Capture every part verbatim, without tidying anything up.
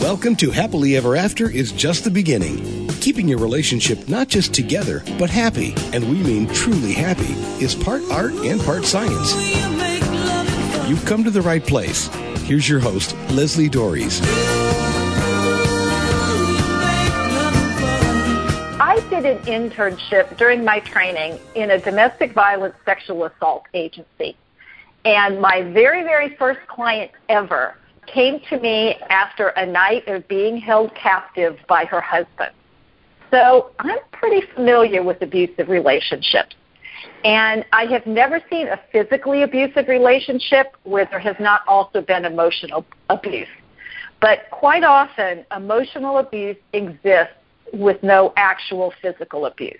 Welcome to Happily Ever After is just the beginning. Keeping your relationship not just together, but happy, and we mean truly happy, is part art and part science. You've come to the right place. Here's your host, Leslie Dorries. I did an internship during my training in a domestic violence sexual assault agency. And my very, very first client ever came to me after a night of being held captive by her husband. So I'm pretty familiar with abusive relationships. And I have never seen a physically abusive relationship where there has not also been emotional abuse. But quite often, emotional abuse exists with no actual physical abuse.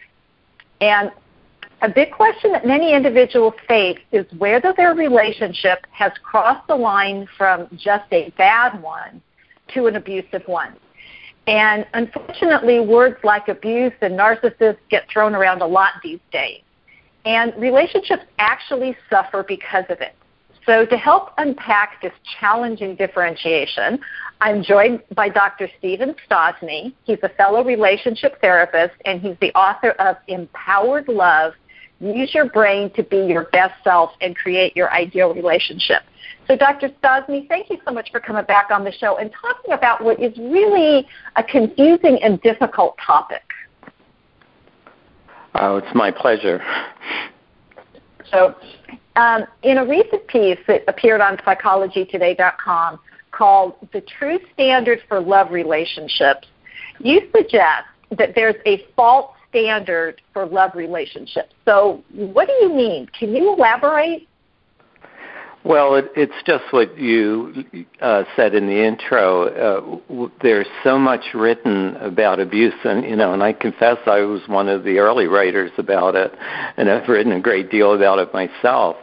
And a big question that many individuals face is whether their relationship has crossed the line from just a bad one to an abusive one. And unfortunately, words like abuse and narcissist get thrown around a lot these days. And relationships actually suffer because of it. So to help unpack this challenging differentiation, I'm joined by Doctor Stephen Stosny. He's a fellow relationship therapist, and he's the author of Empowered Love, Use Your Brain to Be Your Best Self and Create Your Ideal Relationship. So Doctor Stosny, thank you so much for coming back on the show and talking about what is really a confusing and difficult topic. Oh, it's my pleasure. So um, in a recent piece that appeared on psychology today dot com called The True Standard for Love Relationships, you suggest that there's a false standard for love relationships. So what do you mean? Can you elaborate? Well, it, it's just what you uh, said in the intro. Uh, w- there's so much written about abuse, and you know, and I confess I was one of the early writers about it, and I've written a great deal about it myself.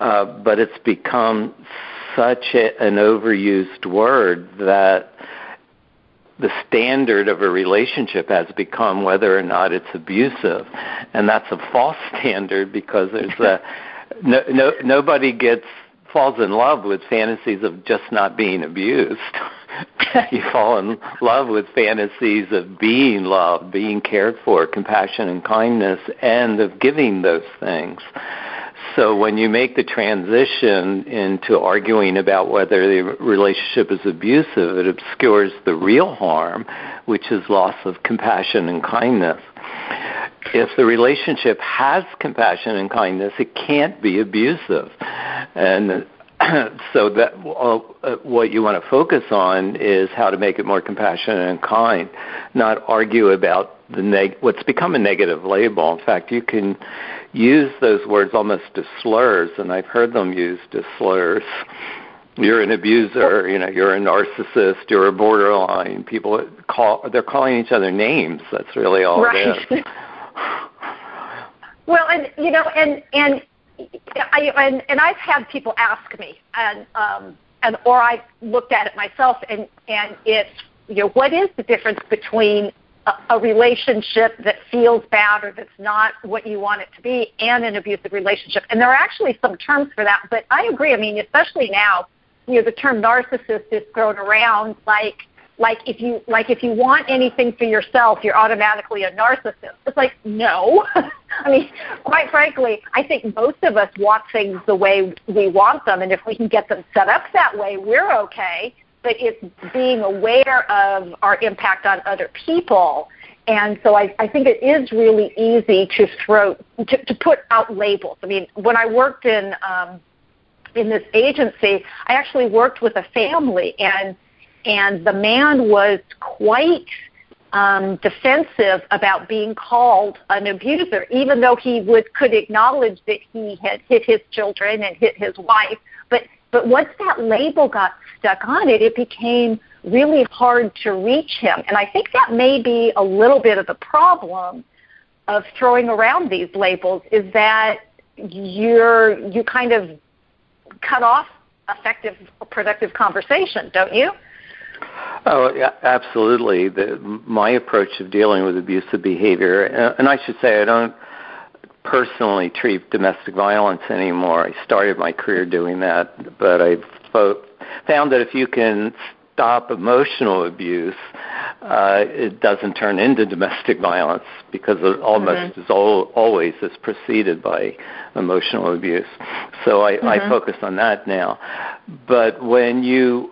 Uh, but it's become such a, an overused word that the standard of a relationship has become whether or not it's abusive, and that's a false standard because there's a no, no nobody gets. falls in love with fantasies of just not being abused. You fall in love with fantasies of being loved, being cared for, compassion and kindness, and of giving those things. So when you make the transition into arguing about whether the relationship is abusive, it obscures the real harm, which is loss of compassion and kindness. If the relationship has compassion and kindness, it can't be abusive. And so that uh, what you want to focus on is how to make it more compassionate and kind, not argue about the neg- what's become a negative label. In fact, you can use those words almost as slurs, and I've heard them used as slurs. You're an abuser, you know, you're a narcissist, you're a borderline. People call, they're calling each other names. That's really all right. It is. Well, and, you know, and, and, I, and, and I've had people ask me, and, um, and, or I looked at it myself, and, and it's, you know, what is the difference between a, a relationship that feels bad or that's not what you want it to be and an abusive relationship? And there are actually some terms for that, but I agree. I mean, especially now, you know, the term narcissist is thrown around like, Like if you like if you want anything for yourself, you're automatically a narcissist. It's like, no. I mean, quite frankly, I think most of us want things the way we want them, and if we can get them set up that way, we're okay. But it's being aware of our impact on other people. And so I, I think it is really easy to throw to, to put out labels. I mean, when I worked in um, in this agency, I actually worked with a family, and And the man was quite um, defensive about being called an abuser, even though he would could acknowledge that he had hit his children and hit his wife. But but once that label got stuck on it, it became really hard to reach him. And I think that may be a little bit of the problem of throwing around these labels, is that you're you kind of cut off effective, productive conversation, don't you? Oh, yeah, absolutely. The, my approach of dealing with abusive behavior, and I should say I don't personally treat domestic violence anymore. I started my career doing that, but I've found that if you can stop emotional abuse, uh, it doesn't turn into domestic violence, because it almost mm-hmm. is all, always is preceded by emotional abuse. So I, mm-hmm. I focus on that now. But when you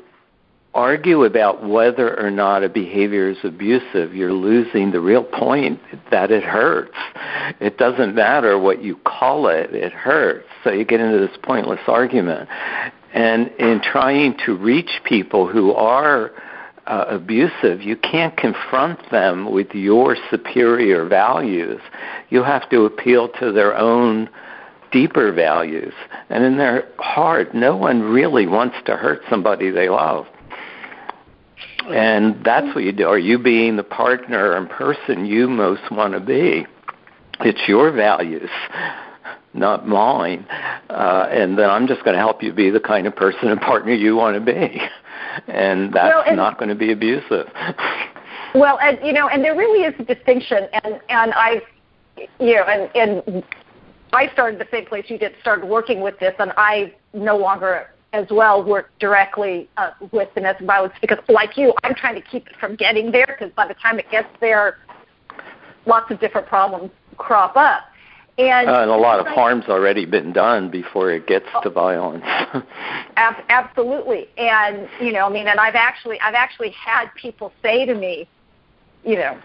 argue about whether or not a behavior is abusive, you're losing the real point that it hurts. It doesn't matter what you call it, it hurts. So you get into this pointless argument. And in trying to reach people who are uh, abusive, you can't confront them with your superior values. You have to appeal to their own deeper values. And in their heart, no one really wants to hurt somebody they love. And that's what you do. Are you being the partner and person you most want to be? It's your values, not mine. Uh, and then I'm just going to help you be the kind of person and partner you want to be. And that's well, and, not going to be abusive. Well, and, you know, and there really is a distinction. And, and I, you know, and, and I started the same place you did, started working with this, and I no longer as well work directly uh, with domestic violence, because like you, I'm trying to keep it from getting there, because by the time it gets there, lots of different problems crop up. And, uh, and a lot of I, harm's already been done before it gets oh, to violence. ab- absolutely. And, you know, I mean, and I've actually, I've actually had people say to me, you know,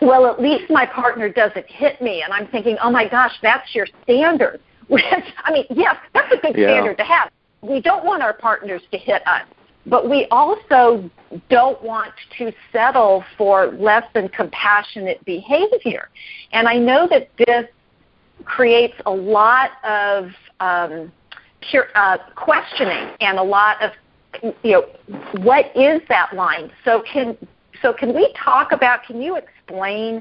well, at least my partner doesn't hit me. And I'm thinking, oh my gosh, that's your standard. Which, I mean, yes, that's a good yeah. standard to have. We don't want our partners to hit us, but we also don't want to settle for less than compassionate behavior. And I know that this creates a lot of um, cur- uh, questioning and a lot of, you know, what is that line? So can so can we talk about, can you explain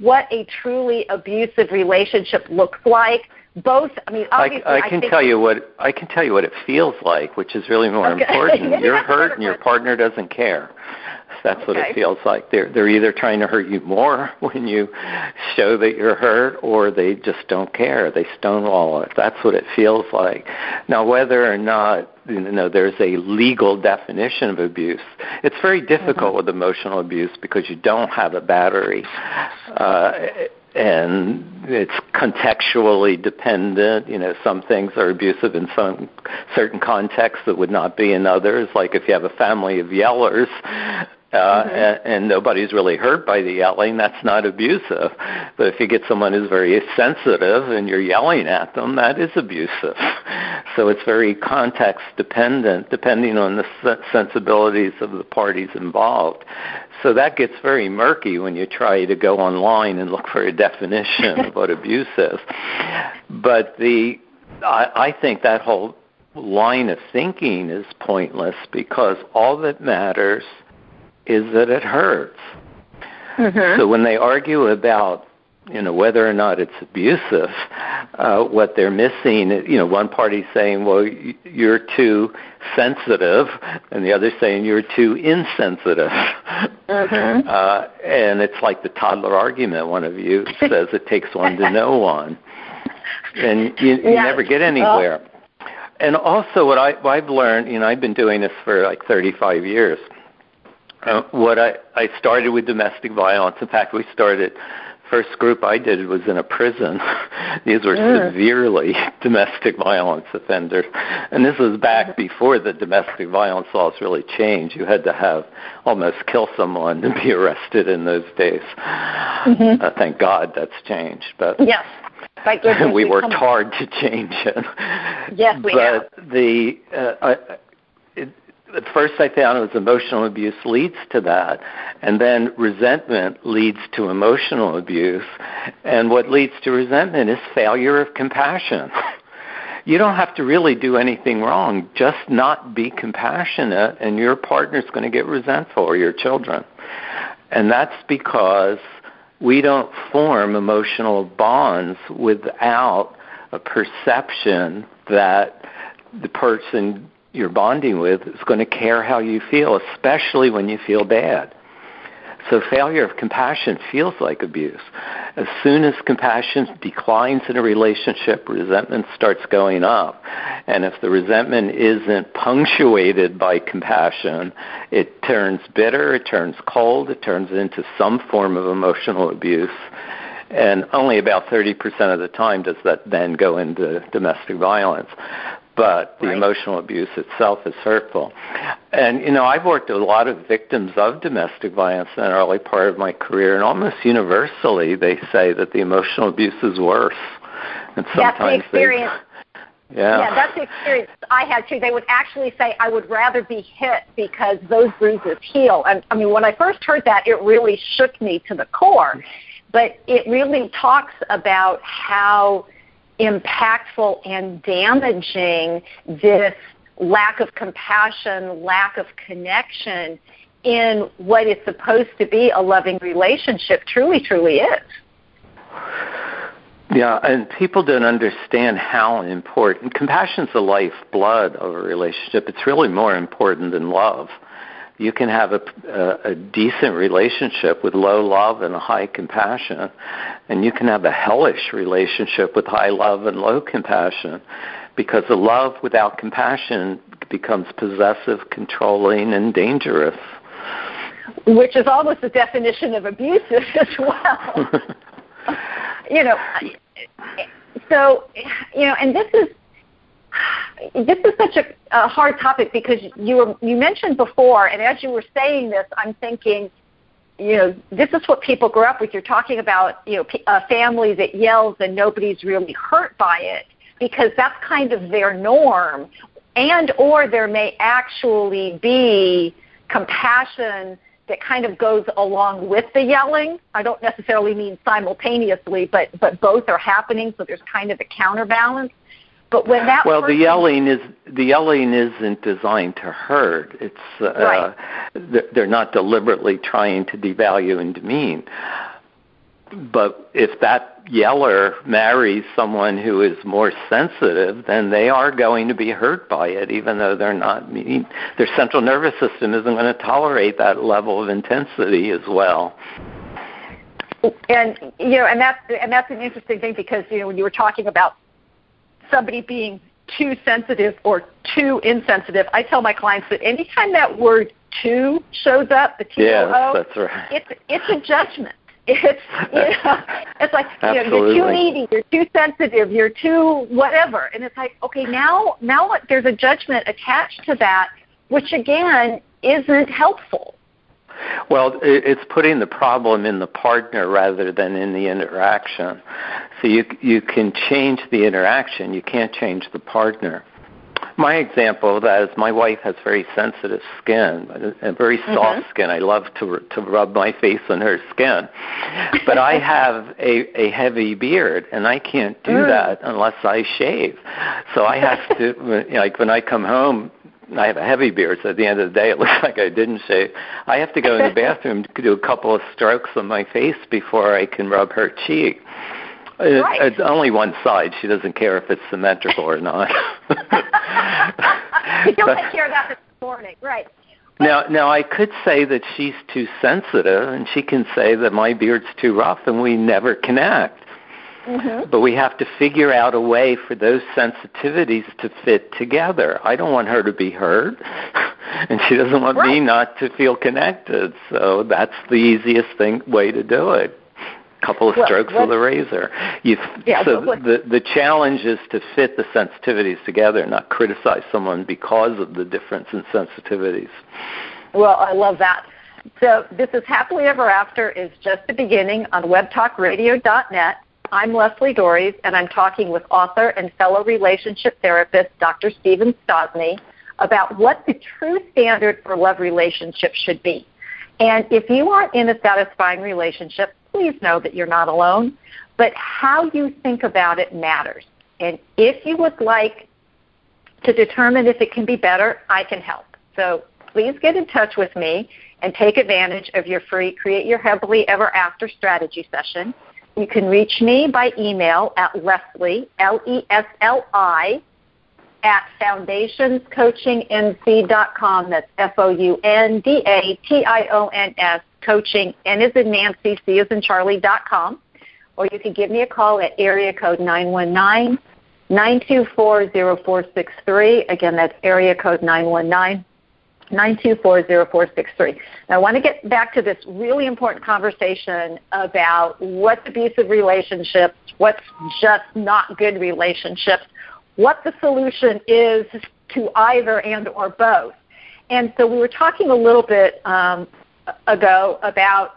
what a truly abusive relationship looks like? Both, I mean, obviously, I, I can I tell you what I can tell you what it feels like, which is really more okay. important. yeah, You're hurt, and your partner doesn't care. That's okay. what it feels like. They're they're either trying to hurt you more when you show that you're hurt, or they just don't care. They stonewall it. That's what it feels like. Now, whether or not you know there's a legal definition of abuse, it's very difficult mm-hmm. with emotional abuse, because you don't have a battery. Uh, And it's contextually dependent. You know, some things are abusive in some certain contexts that would not be in others. Like if you have a family of yellers, uh, mm-hmm. and, and nobody's really hurt by the yelling, that's not abusive. But if you get someone who's very sensitive and you're yelling at them, that is abusive. So it's very context dependent, depending on the sensibilities of the parties involved. So that gets very murky when you try to go online and look for a definition of what abuse is. But the, I, I think that whole line of thinking is pointless, because all that matters is that it hurts. Mm-hmm. So when they argue about, you know, whether or not it's abusive, uh, what they're missing, you know, one party saying, well, you're too sensitive, and the other saying you're too insensitive. Mm-hmm. Uh, and it's like the toddler argument. One of you says it takes one to know one. And you, you yeah. never get anywhere. Well. And also what I, I've learned, you know, I've been doing this for like thirty-five years. Uh, what I, I started with domestic violence. In fact, we started... First group I did was in a prison. These were yeah. severely domestic violence offenders. And this was back before the domestic violence laws really changed. You had to have almost kill someone to be arrested in those days. Mm-hmm. Uh, thank God that's changed. But yes. we worked hard to change it. Yes, we but have. The, uh, I, it, at first I found it was emotional abuse leads to that, and then resentment leads to emotional abuse, and what leads to resentment is failure of compassion. You don't have to really do anything wrong, just not be compassionate, and your partner's going to get resentful, or your children. And that's because we don't form emotional bonds without a perception that the person you're bonding with is going to care how you feel, especially when you feel bad. So failure of compassion feels like abuse. As soon as compassion declines in a relationship, resentment starts going up. And if the resentment isn't punctuated by compassion, it turns bitter, it turns cold, it turns into some form of emotional abuse. And only about thirty percent of the time does that then go into domestic violence. But the right. emotional abuse itself is hurtful. And, you know, I've worked with a lot of victims of domestic violence in an early part of my career, and almost universally they say that the emotional abuse is worse. And sometimes that's the experience. They, yeah. yeah, that's the experience I had, too. They would actually say, I would rather be hit because those bruises heal. And, I mean, when I first heard that, it really shook me to the core. But it really talks about how impactful and damaging this lack of compassion, lack of connection in what is supposed to be a loving relationship truly, truly is. Yeah, and people don't understand how important. Compassion's the lifeblood of a relationship. It's really more important than love. You can have a, a, a decent relationship with low love and high compassion, and you can have a hellish relationship with high love and low compassion, because the love without compassion becomes possessive, controlling, and dangerous. Which is almost the definition of abusive as well. you know, so, you know, and this is, This is such a, a hard topic, because you were, you mentioned before, and as you were saying this, I'm thinking, you know, this is what people grow up with. You're talking about, you know, a family that yells and nobody's really hurt by it, because that's kind of their norm, and or there may actually be compassion that kind of goes along with the yelling. I don't necessarily mean simultaneously, but, but both are happening, so there's kind of a counterbalance. But when that well, person... the yelling is the yelling isn't designed to hurt. It's uh, right. They're not deliberately trying to devalue and demean. But if that yeller marries someone who is more sensitive, then they are going to be hurt by it, even though they're not. Mean, their central nervous system isn't going to tolerate that level of intensity as well. And you know, and that's and that's an interesting thing, because you know when you were talking about somebody being too sensitive or too insensitive, I tell my clients that anytime that word too shows up, the T O O, yes, that's right. it's, it's a judgment. It's, you know, it's like, you know, you're too needy, you're too sensitive, you're too whatever. And it's like, okay, now, now what, there's a judgment attached to that, which again isn't helpful. Well, it's putting the problem in the partner rather than in the interaction. So you you can change the interaction. You can't change the partner. My example of that is my wife has very sensitive skin, and very soft mm-hmm. skin. I love to to rub my face on her skin. But I have a, a heavy beard, and I can't do mm. that unless I shave. So I have to, like when I come home, I have a heavy beard, so at the end of the day it looks like I didn't shave. I have to go in the bathroom to do a couple of strokes on my face before I can rub her cheek. Right. It's only one side. She doesn't care if it's symmetrical or not. You'll take care of that this morning, right. Now, now, I could say that she's too sensitive, and she can say that my beard's too rough, and we never connect. Mm-hmm. But we have to figure out a way for those sensitivities to fit together. I don't want her to be hurt, and she doesn't want right. me not to feel connected. So that's the easiest thing way to do it. A couple of well, strokes with a razor. You, yeah, so well, the, the challenge is to fit the sensitivities together, not criticize someone because of the difference in sensitivities. Well, I love that. So this is Happily Ever After is just the beginning on web talk radio dot net. I'm Leslie Dorries, and I'm talking with author and fellow relationship therapist Doctor Stephen Stosny about what the true standard for love relationships should be. And if you aren't in a satisfying relationship, please know that you're not alone, but how you think about it matters. And if you would like to determine if it can be better, I can help. So please get in touch with me and take advantage of your free Create Your Happily Ever After strategy session. You can reach me by email at Leslie, L E S L I, at foundations coaching n c dot com. That's F O U N D A T I O N S coaching, N as in Nancy, C as in Charlie dot com. Or you can give me a call at area code nine one nine, nine two four, zero four six three. Again, that's area code nine one nine, nine two four, zero four six three. Now, I want to get back to this really important conversation about what's abusive relationships, what's just not good relationships, what the solution is to either and or both. And so we were talking a little bit um, ago about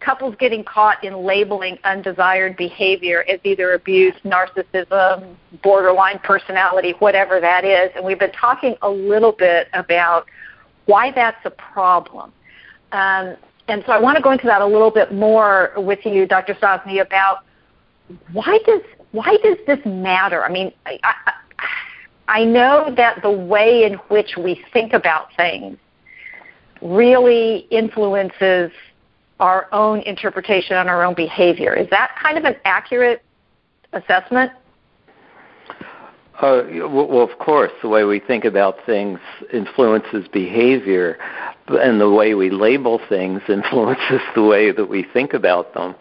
couples getting caught in labeling undesired behavior as either abuse, narcissism, borderline personality, whatever that is. And we've been talking a little bit about why that's a problem. Um, and so I want to go into that a little bit more with you, Doctor Stosny, about why does why does this matter? I mean, I, I, I know that the way in which we think about things really influences our own interpretation on our own behavior. Is that kind of an accurate assessment? Uh, well, of course, the way we think about things influences behavior, and the way we label things influences the way that we think about them.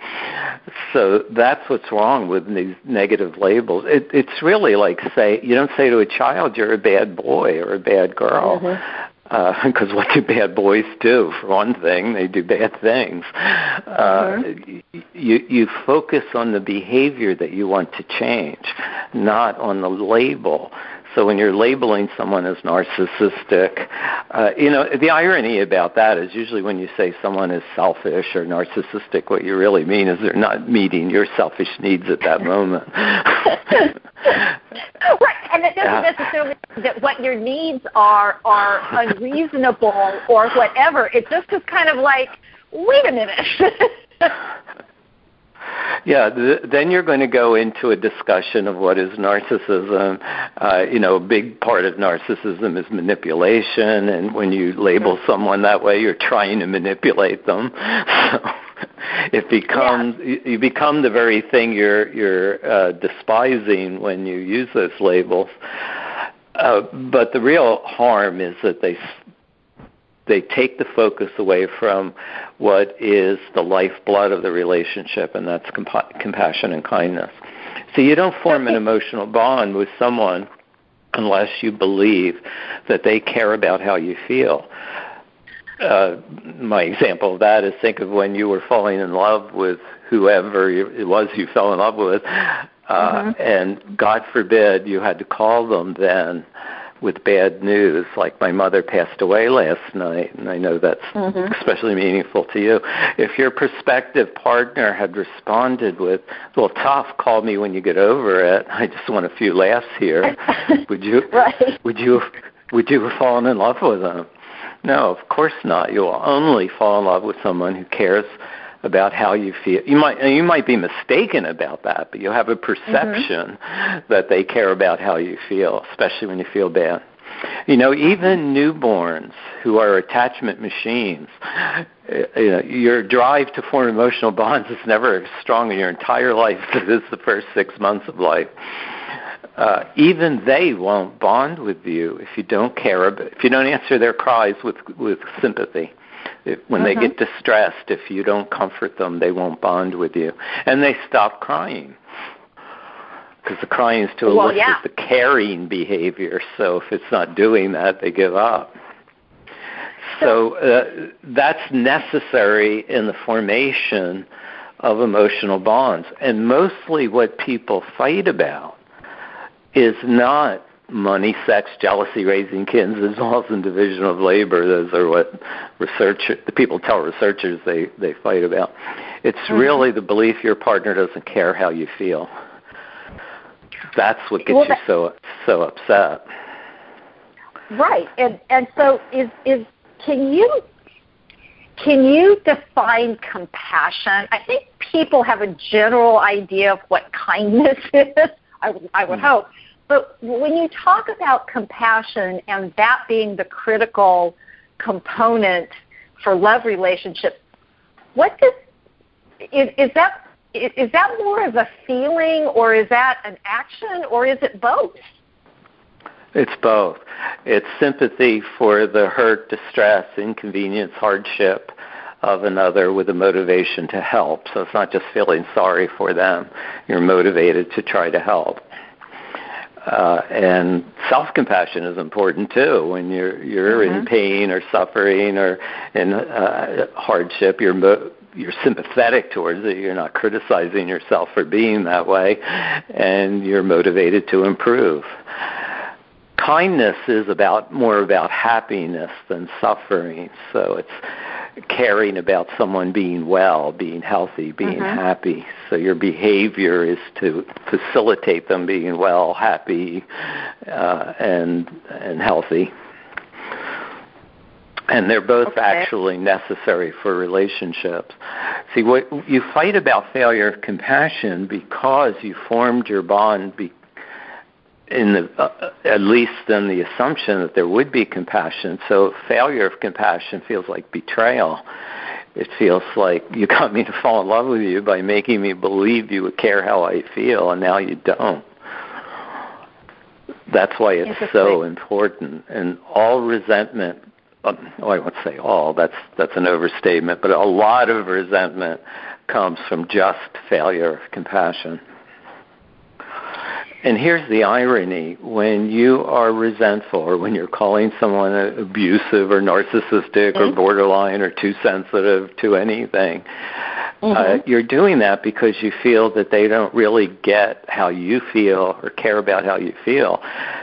So that's what's wrong with these negative labels. It, it's really like, say, you don't say to a child, you're a bad boy or a bad girl. Mm-hmm. Because uh, what do bad boys do? For one thing, they do bad things. Uh, mm-hmm. you, you focus on the behavior that you want to change, not on the label. So when you're labeling someone as narcissistic, uh, you know, the irony about that is usually when you say someone is selfish or narcissistic, what you really mean is they're not meeting your selfish needs at that moment. Right, and it doesn't necessarily mean that what your needs are are unreasonable or whatever. It just is kind of like, wait a minute. Yeah, th- then you're going to go into a discussion of what is narcissism. Uh, you know, a big part of narcissism is manipulation, and when you label someone that way, you're trying to manipulate them. So it becomes yeah. you, you become the very thing you're you're uh, despising when you use those labels. Uh, but the real harm is that they. They take the focus away from what is the lifeblood of the relationship, and that's comp- compassion and kindness. So you don't form an emotional bond with someone unless you believe that they care about how you feel. Uh, my example of that is think of when you were falling in love with whoever it was you fell in love with, uh, mm-hmm. and God forbid you had to call them then with bad news, like my mother passed away last night, and I know that's mm-hmm. especially meaningful to you. If your prospective partner had responded with, well, tough, call me when you get over it, I just want a few laughs here, would you right. would you, would you have fallen in love with them? No, of course not. You will only fall in love with someone who cares about how you feel. You might you might be mistaken about that, but you'll have a perception mm-hmm. that they care about how you feel, especially when you feel bad. You know, even newborns who are attachment machines, you know, your drive to form emotional bonds is never as strong in your entire life as it is the first six months of life. Uh, even they won't bond with you if you don't care about, if you don't answer their cries with with sympathy. If, when mm-hmm. they get distressed, if you don't comfort them, they won't bond with you. And they stop crying because the crying is to well, elicit yeah. the caring behavior. So if it's not doing that, they give up. So uh, that's necessary in the formation of emotional bonds. And mostly what people fight about is not money, sex, jealousy, raising kids, involves in division of labor. Those are what research the people tell researchers they, they fight about. It's mm-hmm. really the belief your partner doesn't care how you feel. That's what gets well, that, you so so upset. Right, and and so is is can you can you define compassion? I think people have a general idea of what kindness is. I I would mm-hmm. hope. But when you talk about compassion and that being the critical component for love relationships, what does is, is that is that more of a feeling, or is that an action, or is it both? It's both. It's sympathy for the hurt, distress, inconvenience, hardship of another with a motivation to help. So it's not just feeling sorry for them. You're motivated to try to help. Uh, and self-compassion is important too. When you're you're mm-hmm. in pain or suffering or in uh, hardship, you're mo- you're sympathetic towards it. You're not criticizing yourself for being that way, and you're motivated to improve. Kindness is about more about happiness than suffering. So it's caring about someone being well, being healthy, being mm-hmm. happy. So your behavior is to facilitate them being well, happy, uh, and and healthy. And they're both okay. actually necessary for relationships. See, what you fight about failure of compassion because you formed your bond be, in the, uh, at least in the assumption that there would be compassion. So failure of compassion feels like betrayal. It feels like you got me to fall in love with you by making me believe you would care how I feel, and now you don't. That's why it's so important. And all resentment Um, oh, I won't say all, that's that's an overstatement, but a lot of resentment comes from just failure of compassion. And here's the irony. When you are resentful or when you're calling someone abusive or narcissistic mm-hmm. or borderline or too sensitive to anything, mm-hmm. uh, you're doing that because you feel that they don't really get how you feel or care about how you feel.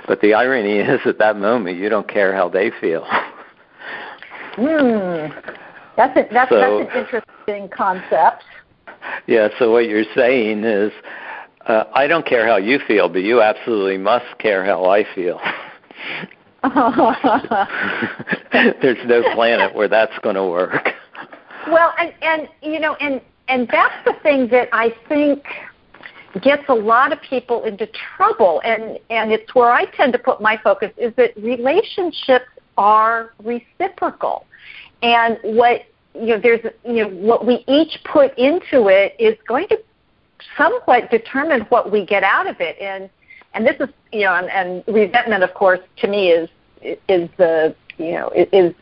But the irony is at that moment you don't care how they feel. Hmm. That's, a, that's, so, that's an interesting concept. Yeah, so what you're saying is, uh, I don't care how you feel, but you absolutely must care how I feel. There's no planet where that's going to work. Well, and, and you know, and, and that's the thing that I think gets a lot of people into trouble, and, and it's where I tend to put my focus, is that relationships are reciprocal. And what you know, there's you know, what we each put into it is going to somewhat determine what we get out of it. And and this is you know, and, and resentment, of course, to me is is the you know is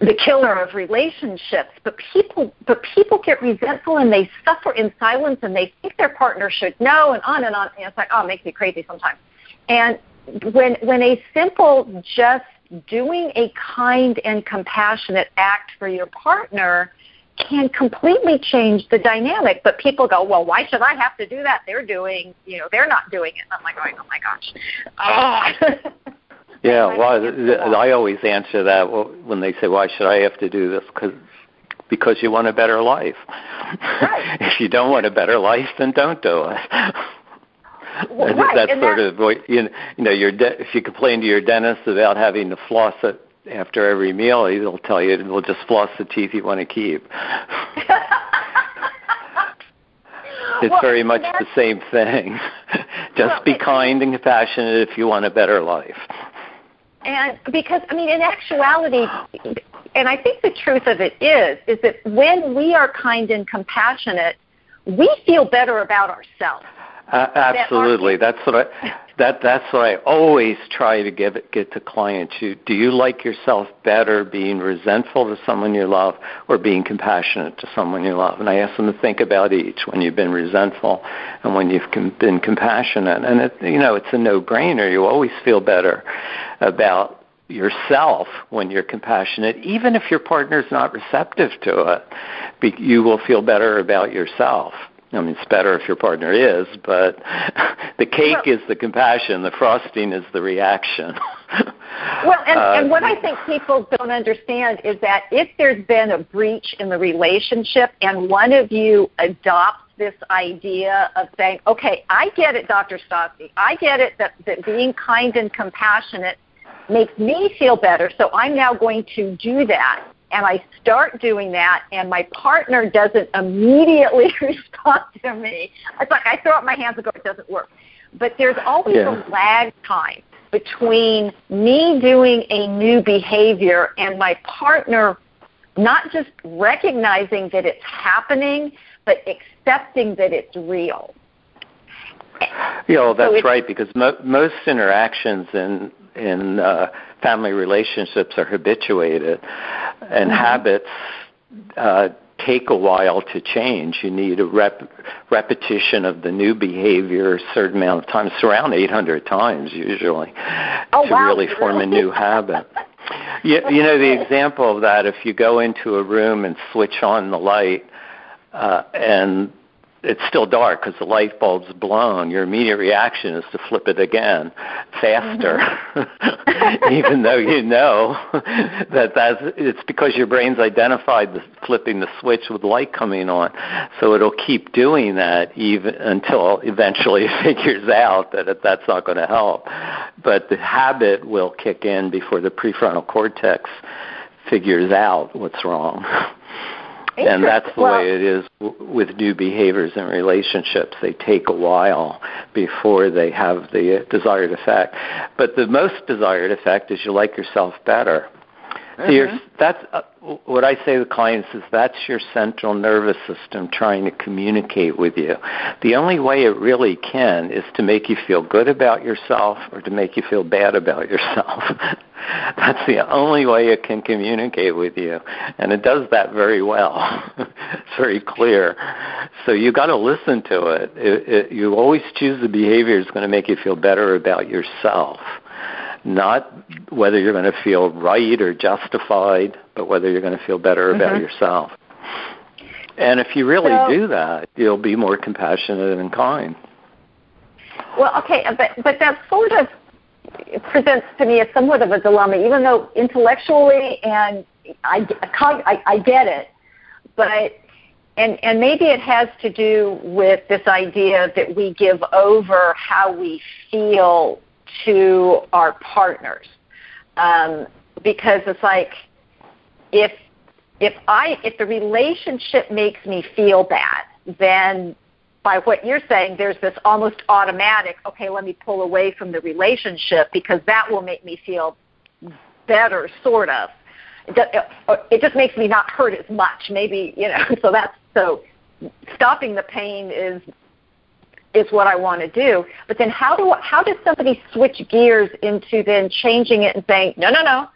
the killer of relationships. But people but people get resentful and they suffer in silence and they think their partner should know and on and on. And it's like, oh, it makes me crazy sometimes. And when when a simple just doing a kind and compassionate act for your partner can completely change the dynamic. But people go, well, why should I have to do that? They're doing, you know, they're not doing it. And I'm like, oh my gosh. Oh. Yeah, well, I always answer that when they say, why should I have to do this? Because because you want a better life. Right. If you don't want a better life, then don't do it. Well, I think right. that's and sort that's, of what, you know, your de- if you complain to your dentist about having to floss it after every meal, he'll tell you, we'll just floss the teeth you want to keep. It's well, very much the same thing. Just well, be it, kind and compassionate if you want a better life. And because, I mean, in actuality, and I think the truth of it is, is that when we are kind and compassionate, we feel better about ourselves. Uh, absolutely. That's what I that that's what I always try to give it, get to clients. You, do you like yourself better being resentful to someone you love or being compassionate to someone you love? And I ask them to think about each when you've been resentful and when you've com- been compassionate. And, it, you know, it's a no-brainer. You always feel better about yourself when you're compassionate, even if your partner's not receptive to it. Be- you will feel better about yourself. I mean, it's better if your partner is, but the cake well, is the compassion. The frosting is the reaction. Well, and, uh, and what I think people don't understand is that if there's been a breach in the relationship and one of you adopts this idea of saying, okay, I get it, Doctor Stosny. I get it that, that being kind and compassionate makes me feel better, so I'm now going to do that. And I start doing that, and my partner doesn't immediately respond to me. It's like I throw up my hands and go, it doesn't work. But there's always yeah. a lag time between me doing a new behavior and my partner not just recognizing that it's happening, but accepting that it's real. You know, that's so right, because mo- most interactions in in uh, family relationships are habituated, and mm-hmm. habits uh, take a while to change. You need a rep- repetition of the new behavior a certain amount of times, around eight hundred times usually, oh, to wow. really form a new habit. You, you know, the example of that, if you go into a room and switch on the light uh, and it's still dark because the light bulb's blown, your immediate reaction is to flip it again faster, mm-hmm. even though you know that that's, it's because your brain's identified the, flipping the switch with light coming on. So it'll keep doing that even until eventually it figures out that it, that's not going to help. But the habit will kick in before the prefrontal cortex figures out what's wrong. And that's the well, way it is w- with new behaviors and relationships. They take a while before they have the desired effect. But the most desired effect is you like yourself better. Mm-hmm. So you're, that's uh, what I say to clients is that's your central nervous system trying to communicate with you. The only way it really can is to make you feel good about yourself or to make you feel bad about yourself. That's the only way it can communicate with you, and it does that very well. It's very clear. So you got to listen to it. It, it. You always choose the behavior that's going to make you feel better about yourself, not whether you're going to feel right or justified, but whether you're going to feel better about mm-hmm. yourself. And if you really so, do that, you'll be more compassionate and kind. Well, okay, but but that sort of it presents to me as somewhat of a dilemma, even though intellectually and I, I, I get it, but and and maybe it has to do with this idea that we give over how we feel to our partners, um, because it's like if if I if the relationship makes me feel bad, then by what you're saying, there's this almost automatic, okay, let me pull away from the relationship because that will make me feel better, sort of. It just makes me not hurt as much. Maybe, you know, so that's, so stopping the pain is is what I want to do. But then how do how does somebody switch gears into then changing it and saying, no, no, no,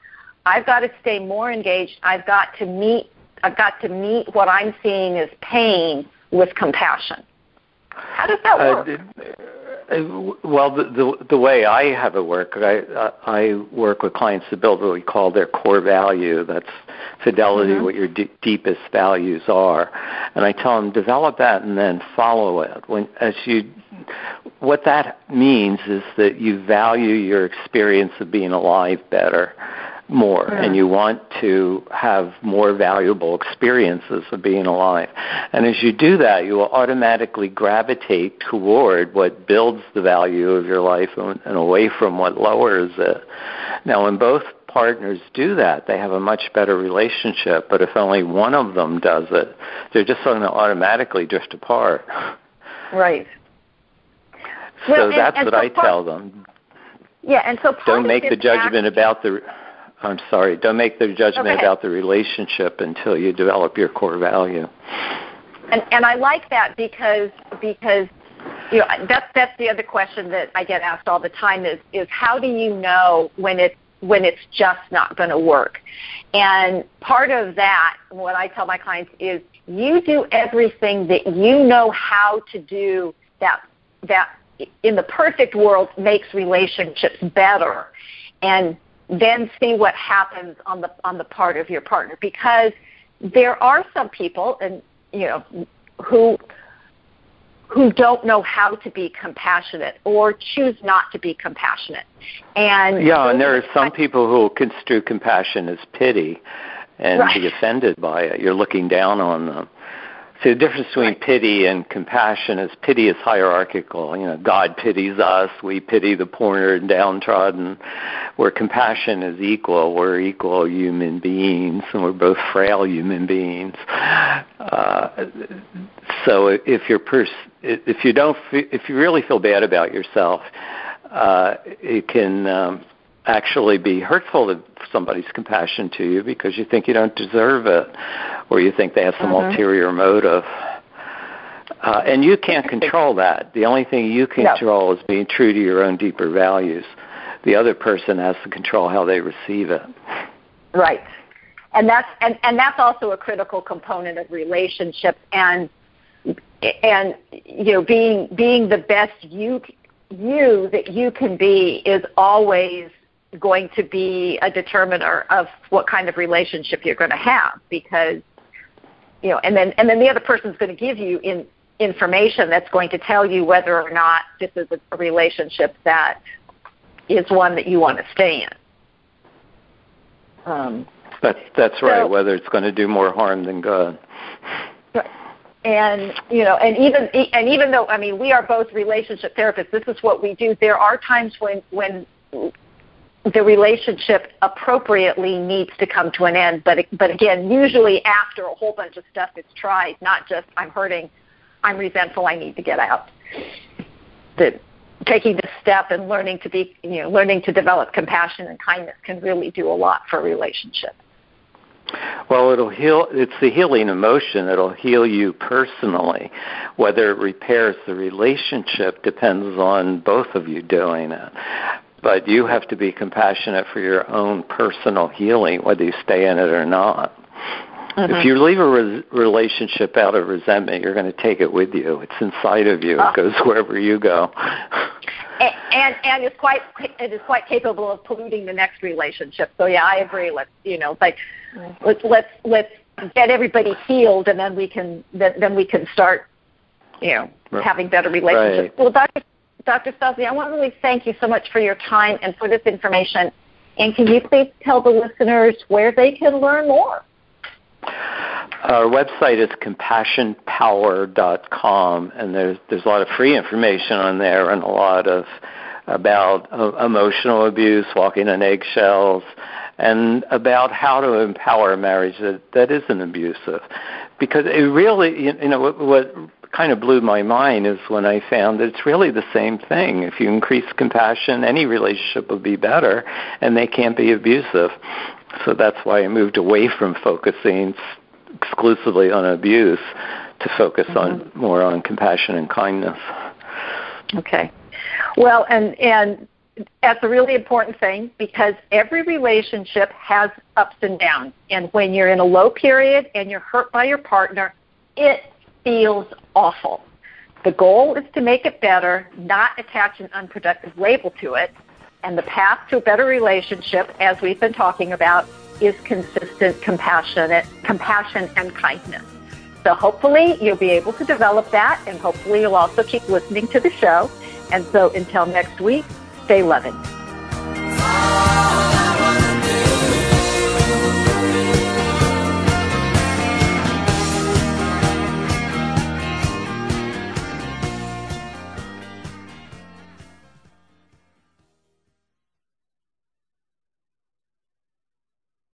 I've got to stay more engaged. I've got to meet, I've got to meet what I'm seeing as pain with compassion. How does that work? Uh, well, the, the the way I have it work, I I work with clients to build what we call their core value. That's fidelity, mm-hmm. what your d- deepest values are, and I tell them develop that and then follow it. When as you, what that means is that you value your experience of being alive better, more, yeah. and you want to have more valuable experiences of being alive. And as you do that, you will automatically gravitate toward what builds the value of your life and, and away from what lowers it. Now, when both partners do that, they have a much better relationship, but if only one of them does it, they're just going to automatically drift apart. Right. So well, and, that's and what so I part, tell them. Yeah, and so part Don't make the judgment action. about the... I'm sorry, don't make the judgment okay. about the relationship until you develop your core value. And and I like that because, because you know, that's, that's the other question that I get asked all the time is, is how do you know when, it, when it's just not going to work? And part of that, what I tell my clients is you do everything that you know how to do that, that in the perfect world makes relationships better. And then see what happens on the on the part of your partner, because there are some people and you know who who don't know how to be compassionate or choose not to be compassionate. And yeah, and there are some people who construe compassion as pity and right. be offended by it. You're looking down on them. So the difference between pity and compassion is pity is hierarchical. You know, God pities us. We pity the poor and downtrodden. Where compassion is equal, we're equal human beings, and we're both frail human beings. Uh, so if you're pers- if you don't fe- if you really feel bad about yourself, uh, it can um, actually be hurtful to somebody's compassion to you because you think you don't deserve it or you think they have some mm-hmm. ulterior motive. Uh, and you can't control that. The only thing you can no. control is being true to your own deeper values. The other person has to control how they receive it. Right. And that's and, and that's also a critical component of relationships and and you know being being the best you you that you can be is always going to be a determiner of what kind of relationship you're going to have, because you know and then and then the other person's going to give you in information that's going to tell you whether or not this is a relationship that is one that you want to stay in. Um, That's, that's so, right, whether it's going to do more harm than good. And, you know, and even and even though, I mean, we are both relationship therapists, this is what we do. There are times when, when the relationship appropriately needs to come to an end, but, but again, usually after a whole bunch of stuff is tried, not just I'm hurting, I'm resentful, I need to get out. That taking this step and learning to be, you know, learning to develop compassion and kindness can really do a lot for a relationship. Well, it'll heal. It's the healing emotion that'll heal you personally. Whether it repairs the relationship depends on both of you doing it. But you have to be compassionate for your own personal healing, whether you stay in it or not. Mm-hmm. If you leave a re- relationship out of resentment, you're going to take it with you. It's inside of you. Oh. It goes wherever you go. And, and and it's quite it is quite capable of polluting the next relationship. So yeah, I agree. Let's you know, like let's let's let's get everybody healed, and then we can then, then we can start, you know, right. having better relationships. Right. Well, Doctor Doctor Stosny, I want to really thank you so much for your time and for this information. And can you please tell the listeners where they can learn more? Our website is compassion power dot com, and there's there's a lot of free information on there, and a lot of about uh, emotional abuse, walking on eggshells, and about how to empower a marriage that, that isn't abusive. Because it really, you know, what, what kind of blew my mind is when I found that it's really the same thing. If you increase compassion, any relationship will be better, and they can't be abusive. So that's why I moved away from focusing exclusively on abuse to focus mm-hmm. on more on compassion and kindness. Okay. Well, and and that's a really important thing, because every relationship has ups and downs. And when you're in a low period and you're hurt by your partner, it feels awful. The goal is to make it better, not attach an unproductive label to it. And the path to a better relationship, as we've been talking about, is consistent compassionate, compassion and kindness. So hopefully you'll be able to develop that, and hopefully you'll also keep listening to the show. And so until next week, stay loving.